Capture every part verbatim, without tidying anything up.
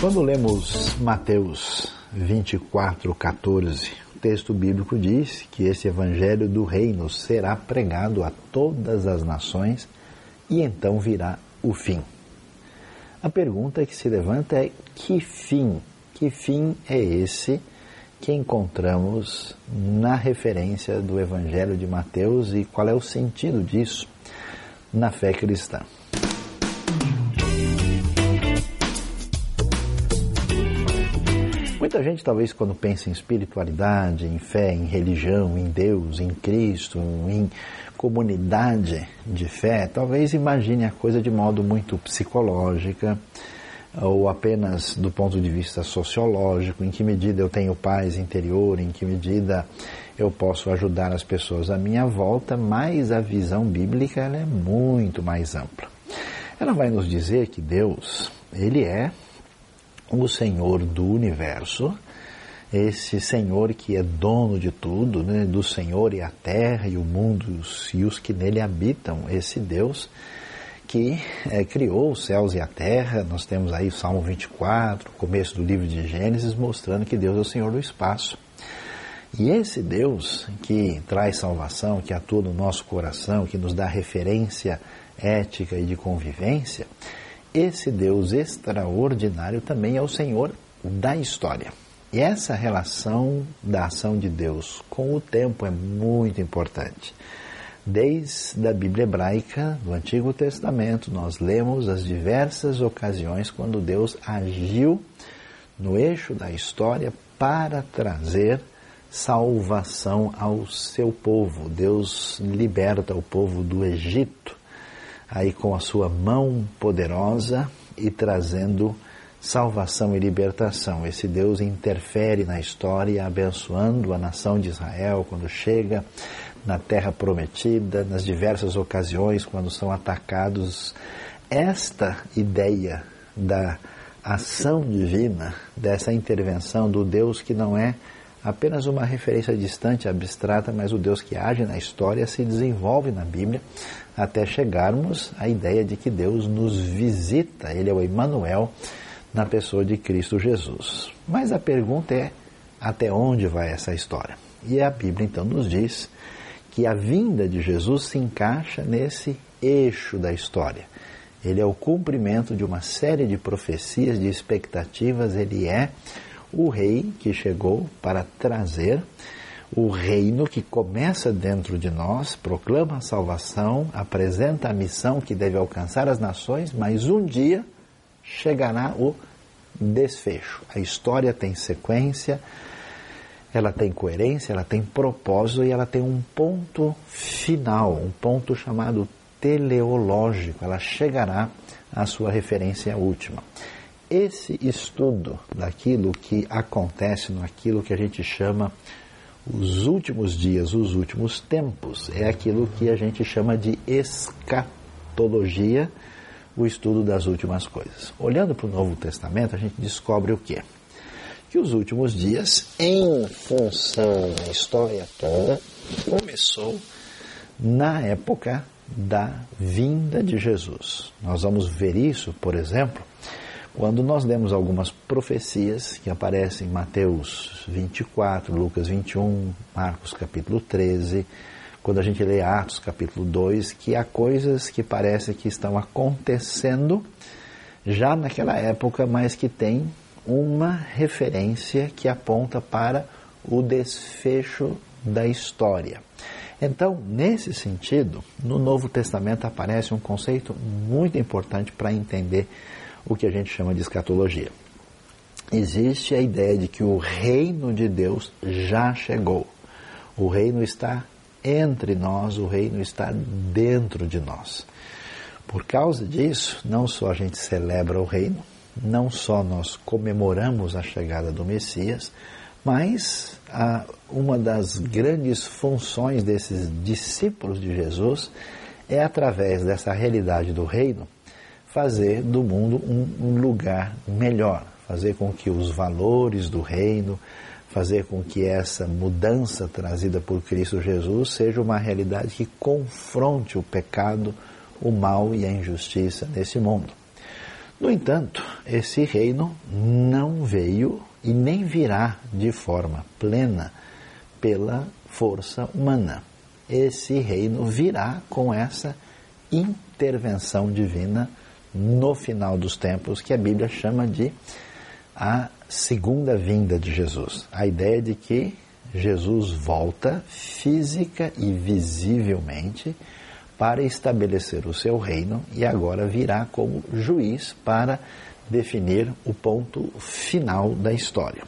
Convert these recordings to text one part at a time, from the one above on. Quando lemos Mateus vinte e quatro, quatorze, o texto bíblico diz que esse evangelho do reino será pregado a todas as nações e então virá o fim. A pergunta que se levanta é: que fim? Que fim é esse que encontramos na referência do evangelho de Mateus e qual é o sentido disso na fé cristã? Muita gente, talvez, quando pensa em espiritualidade, em fé, em religião, em Deus, em Cristo, em comunidade de fé, talvez imagine a coisa de modo muito psicológica ou apenas do ponto de vista sociológico, em que medida eu tenho paz interior, em que medida eu posso ajudar as pessoas à minha volta, mas a visão bíblica ela é muito mais ampla. Ela vai nos dizer que Deus, Ele é o Senhor do Universo, esse Senhor que é dono de tudo, né? Do Senhor e a terra e o mundo e os que nele habitam, esse Deus que é, criou os céus e a terra. Nós temos aí o Salmo vinte e quatro, começo do livro de Gênesis, mostrando que Deus é o Senhor do espaço. E esse Deus que traz salvação, que atua no nosso coração, que nos dá referência ética e de convivência, esse Deus extraordinário também é o Senhor da história. E essa relação da ação de Deus com o tempo é muito importante. Desde a Bíblia hebraica, do Antigo Testamento, nós lemos as diversas ocasiões quando Deus agiu no eixo da história para trazer salvação ao seu povo. Deus liberta o povo do Egito, aí com a sua mão poderosa e trazendo salvação e libertação. Esse Deus interfere na história, abençoando a nação de Israel quando chega na terra prometida, nas diversas ocasiões quando são atacados. Esta ideia da ação divina, dessa intervenção do Deus que não é apenas uma referência distante, abstrata, mas o Deus que age na história se desenvolve na Bíblia até chegarmos à ideia de que Deus nos visita. Ele é o Emmanuel na pessoa de Cristo Jesus. Mas a pergunta é: até onde vai essa história? E a Bíblia então nos diz que a vinda de Jesus se encaixa nesse eixo da história. Ele é o cumprimento de uma série de profecias, de expectativas. Ele é o rei que chegou para trazer o reino que começa dentro de nós, proclama a salvação, apresenta a missão que deve alcançar as nações, mas um dia chegará o desfecho. A história tem sequência, ela tem coerência, ela tem propósito e ela tem um ponto final, um ponto chamado teleológico. Ela chegará à sua referência última. Esse estudo daquilo que acontece naquilo que a gente chama os últimos dias, os últimos tempos, é aquilo que a gente chama de escatologia, o estudo das últimas coisas. Olhando para o Novo Testamento, a gente descobre o quê? Que os últimos dias, em função da história toda, começou na época da vinda de Jesus. Nós vamos ver isso, por exemplo, quando nós lemos algumas profecias que aparecem em Mateus vinte e quatro, Lucas vinte e um, Marcos capítulo treze, quando a gente lê Atos capítulo dois, que há coisas que parecem que estão acontecendo já naquela época, mas que tem uma referência que aponta para o desfecho da história. Então, nesse sentido, no Novo Testamento aparece um conceito muito importante para entender o que a gente chama de escatologia. Existe a ideia de que o reino de Deus já chegou. O reino está entre nós, o reino está dentro de nós. Por causa disso, não só a gente celebra o reino, não só nós comemoramos a chegada do Messias, mas a, uma das grandes funções desses discípulos de Jesus é, através dessa realidade do reino, fazer do mundo um lugar melhor, fazer com que os valores do reino, fazer com que essa mudança trazida por Cristo Jesus seja uma realidade que confronte o pecado, o mal e a injustiça nesse mundo. No entanto, esse reino não veio e nem virá de forma plena pela força humana. Esse reino virá com essa intervenção divina no final dos tempos, que a Bíblia chama de a segunda vinda de Jesus. A ideia de que Jesus volta física e visivelmente para estabelecer o seu reino e agora virá como juiz para definir o ponto final da história.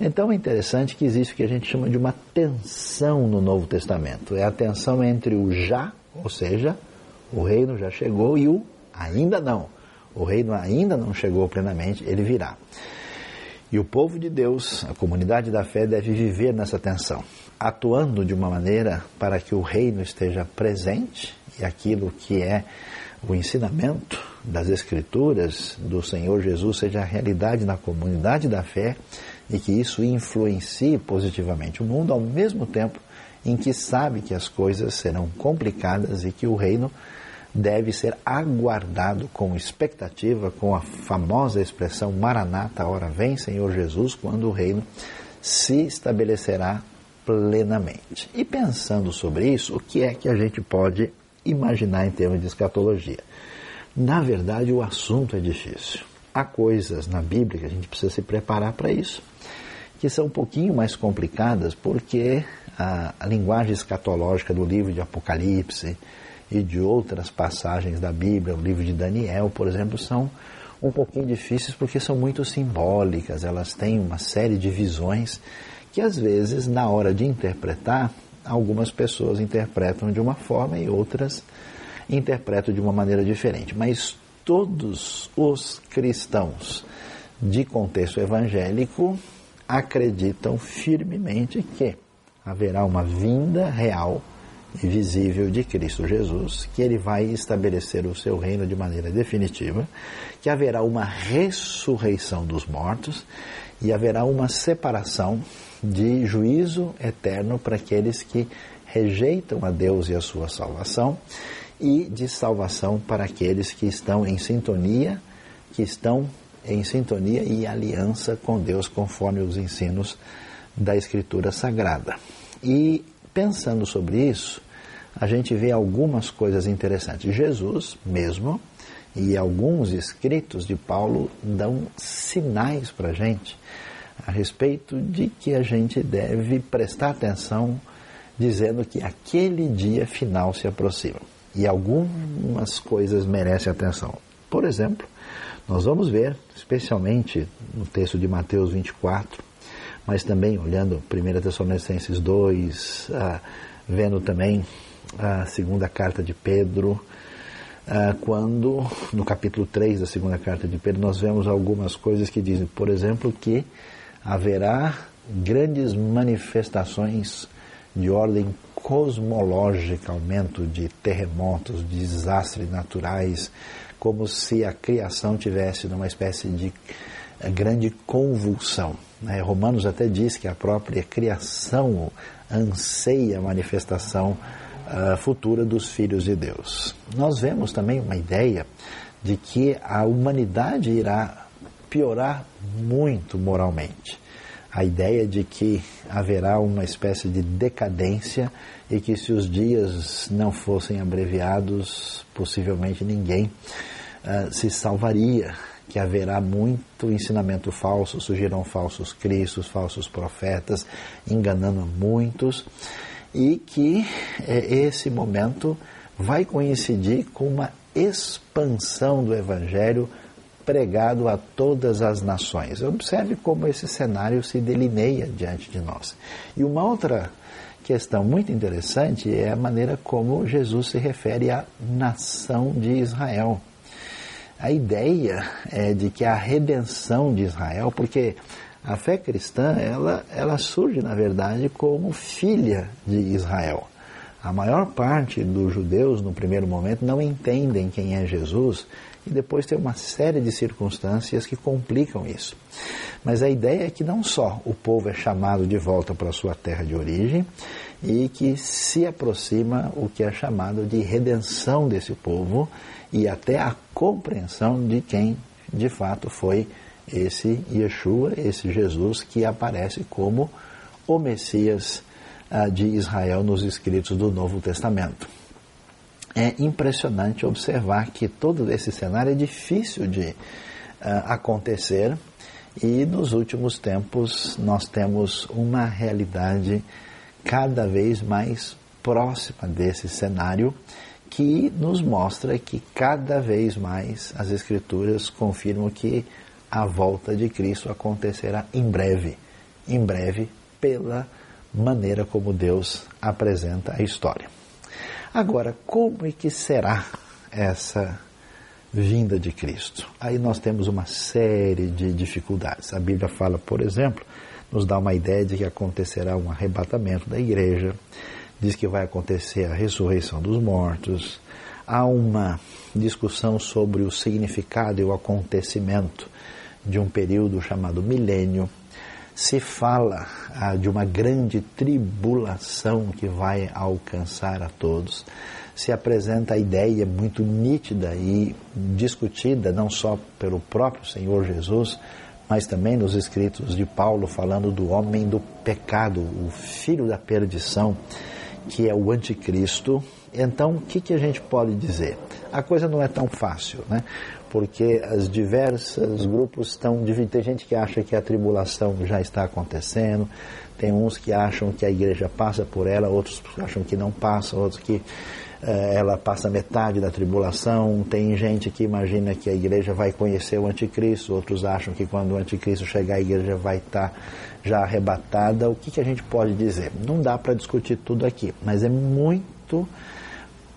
Então é interessante que existe o que a gente chama de uma tensão no Novo Testamento. É a tensão entre o já, ou seja, o reino já chegou, e o ainda não. O reino ainda não chegou plenamente, ele virá. E o povo de Deus, a comunidade da fé, deve viver nessa tensão, atuando de uma maneira para que o reino esteja presente, e aquilo que é o ensinamento das Escrituras do Senhor Jesus seja a realidade na comunidade da fé, e que isso influencie positivamente o mundo, ao mesmo tempo em que sabe que as coisas serão complicadas e que o reino deve ser aguardado com expectativa, com a famosa expressão Maranata, ora vem Senhor Jesus, quando o reino se estabelecerá plenamente. E pensando sobre isso, o que é que a gente pode imaginar em termos de escatologia? Na verdade, o assunto é difícil. Há coisas na Bíblia que a gente precisa se preparar para isso, que são um pouquinho mais complicadas, porque a, a linguagem escatológica do livro de Apocalipse e de outras passagens da Bíblia, o livro de Daniel, por exemplo, são um pouquinho difíceis porque são muito simbólicas, elas têm uma série de visões que às vezes, na hora de interpretar, algumas pessoas interpretam de uma forma e outras interpretam de uma maneira diferente. Mas todos os cristãos de contexto evangélico acreditam firmemente que haverá uma vinda real e visível de Cristo Jesus, que ele vai estabelecer o seu reino de maneira definitiva, que haverá uma ressurreição dos mortos e haverá uma separação de juízo eterno para aqueles que rejeitam a Deus e a sua salvação, e de salvação para aqueles que estão em sintonia, que estão em sintonia e aliança com Deus, conforme os ensinos da Escritura Sagrada. E pensando sobre isso, a gente vê algumas coisas interessantes. Jesus mesmo e alguns escritos de Paulo dão sinais para a gente a respeito de que a gente deve prestar atenção, dizendo que aquele dia final se aproxima. E algumas coisas merecem atenção. Por exemplo, nós vamos ver, especialmente no texto de Mateus vinte e quatro, mas também olhando primeira Tessalonicenses dois, ah, vendo também a segunda carta de Pedro, ah, quando no capítulo três da segunda carta de Pedro nós vemos algumas coisas que dizem, por exemplo, que haverá grandes manifestações de ordem cosmológica, aumento de terremotos, de desastres naturais, como se a criação tivesse numa espécie de grande convulsão. Romanos até diz que a própria criação anseia a manifestação uh, futura dos filhos de Deus. Nós vemos também uma ideia de que a humanidade irá piorar muito moralmente. A ideia de que haverá uma espécie de decadência e que, se os dias não fossem abreviados, possivelmente ninguém uh, se salvaria. Que haverá muito ensinamento falso, surgirão falsos cristos, falsos profetas, enganando muitos, e que esse momento vai coincidir com uma expansão do Evangelho pregado a todas as nações. Observe como esse cenário se delineia diante de nós. E uma outra questão muito interessante é a maneira como Jesus se refere à nação de Israel. A ideia é de que a redenção de Israel, porque a fé cristã, ela, ela surge, na verdade, como filha de Israel. A maior parte dos judeus, no primeiro momento, não entendem quem é Jesus, e depois tem uma série de circunstâncias que complicam isso. Mas a ideia é que não só o povo é chamado de volta para a sua terra de origem, e que se aproxima o que é chamado de redenção desse povo, e até a compreensão de quem de fato foi esse Yeshua, esse Jesus que aparece como o Messias de Israel nos escritos do Novo Testamento. É impressionante observar que todo esse cenário é difícil de uh, acontecer, e nos últimos tempos nós temos uma realidade cada vez mais próxima desse cenário, que nos mostra que cada vez mais as Escrituras confirmam que a volta de Cristo acontecerá em breve, em breve, pela maneira como Deus apresenta a história. Agora, como é que será essa vinda de Cristo? Aí nós temos uma série de dificuldades. A Bíblia fala, por exemplo, nos dá uma ideia de que acontecerá um arrebatamento da igreja, diz que vai acontecer a ressurreição dos mortos, há uma discussão sobre o significado e o acontecimento de um período chamado milênio, se fala ah, de uma grande tribulação que vai alcançar a todos, se apresenta a ideia muito nítida e discutida não só pelo próprio Senhor Jesus, mas também nos escritos de Paulo, falando do homem do pecado, o filho da perdição, que é o anticristo. Então, o que, que a gente pode dizer? A coisa não é tão fácil, né? Porque as diversas grupos estão divididos. Tem gente que acha que a tribulação já está acontecendo, tem uns que acham que a igreja passa por ela, outros acham que não passa, outros que eh, ela passa metade da tribulação, tem gente que imagina que a igreja vai conhecer o anticristo, outros acham que quando o anticristo chegar a igreja vai estar já arrebatada. O que, que a gente pode dizer? Não dá para discutir tudo aqui, mas é muito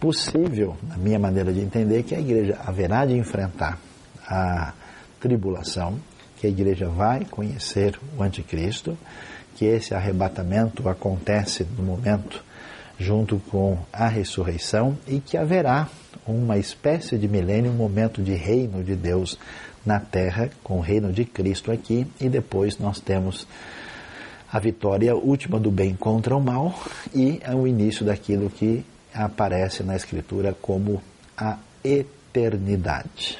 possível, na minha maneira de entender, que a igreja haverá de enfrentar a tribulação, que a igreja vai conhecer o anticristo, que esse arrebatamento acontece no momento junto com a ressurreição, e que haverá uma espécie de milênio, um momento de reino de Deus na terra, com o reino de Cristo aqui, e depois nós temos a vitória última do bem contra o mal, e é o início daquilo que aparece na Escritura como a eternidade.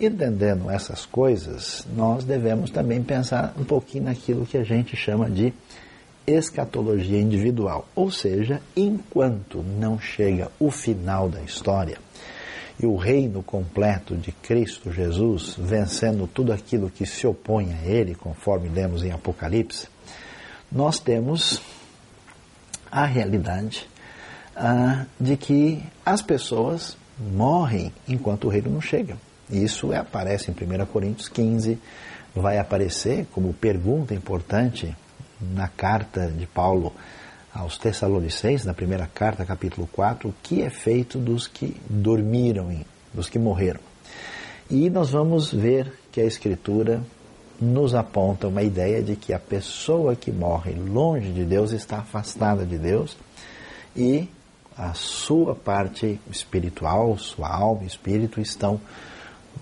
Entendendo essas coisas, nós devemos também pensar um pouquinho naquilo que a gente chama de escatologia individual, ou seja, enquanto não chega o final da história e o reino completo de Cristo Jesus, vencendo tudo aquilo que se opõe a ele, conforme lemos em Apocalipse, nós temos a realidade Ah, de que as pessoas morrem enquanto o reino não chega. Isso aparece em primeira Coríntios quinze, vai aparecer como pergunta importante na carta de Paulo aos Tessalonicenses, na primeira carta, capítulo quatro, o que é feito dos que dormiram, dos que morreram. E nós vamos ver que a Escritura nos aponta uma ideia de que a pessoa que morre longe de Deus está afastada de Deus, e a sua parte espiritual, sua alma e espírito estão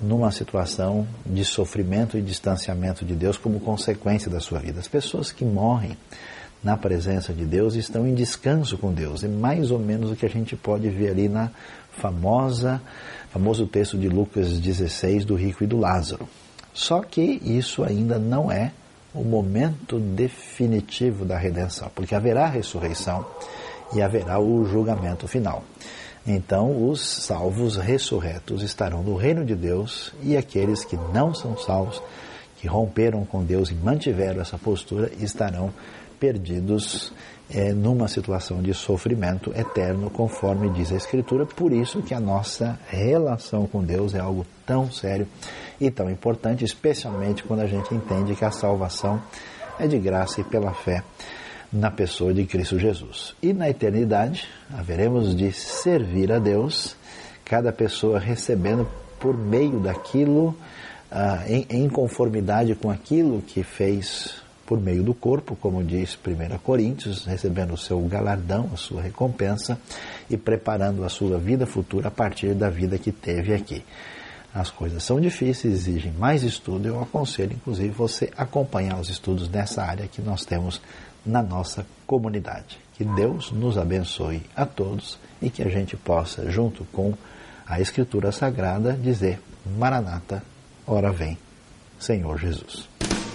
numa situação de sofrimento e distanciamento de Deus como consequência da sua vida. As pessoas que morrem na presença de Deus estão em descanso com Deus. É mais ou menos o que a gente pode ver ali na famosa, famoso texto de Lucas dezesseis, do rico e do Lázaro. Só que isso ainda não é o momento definitivo da redenção, porque haverá ressurreição e haverá o julgamento final. Então, os salvos ressurretos estarão no reino de Deus, e aqueles que não são salvos, que romperam com Deus e mantiveram essa postura, estarão perdidos é, numa situação de sofrimento eterno, conforme diz a Escritura. Por isso que a nossa relação com Deus é algo tão sério e tão importante, especialmente quando a gente entende que a salvação é de graça e pela fé na pessoa de Cristo Jesus. E na eternidade, haveremos de servir a Deus, cada pessoa recebendo por meio daquilo, ah, em, em conformidade com aquilo que fez por meio do corpo, como diz primeira Coríntios, recebendo o seu galardão, a sua recompensa, e preparando a sua vida futura a partir da vida que teve aqui. As coisas são difíceis, exigem mais estudo. Eu aconselho, inclusive, você acompanhar os estudos nessa área que nós temos na nossa comunidade. Que Deus nos abençoe a todos e que a gente possa, junto com a Escritura Sagrada, dizer Maranata, Ora vem, Senhor Jesus.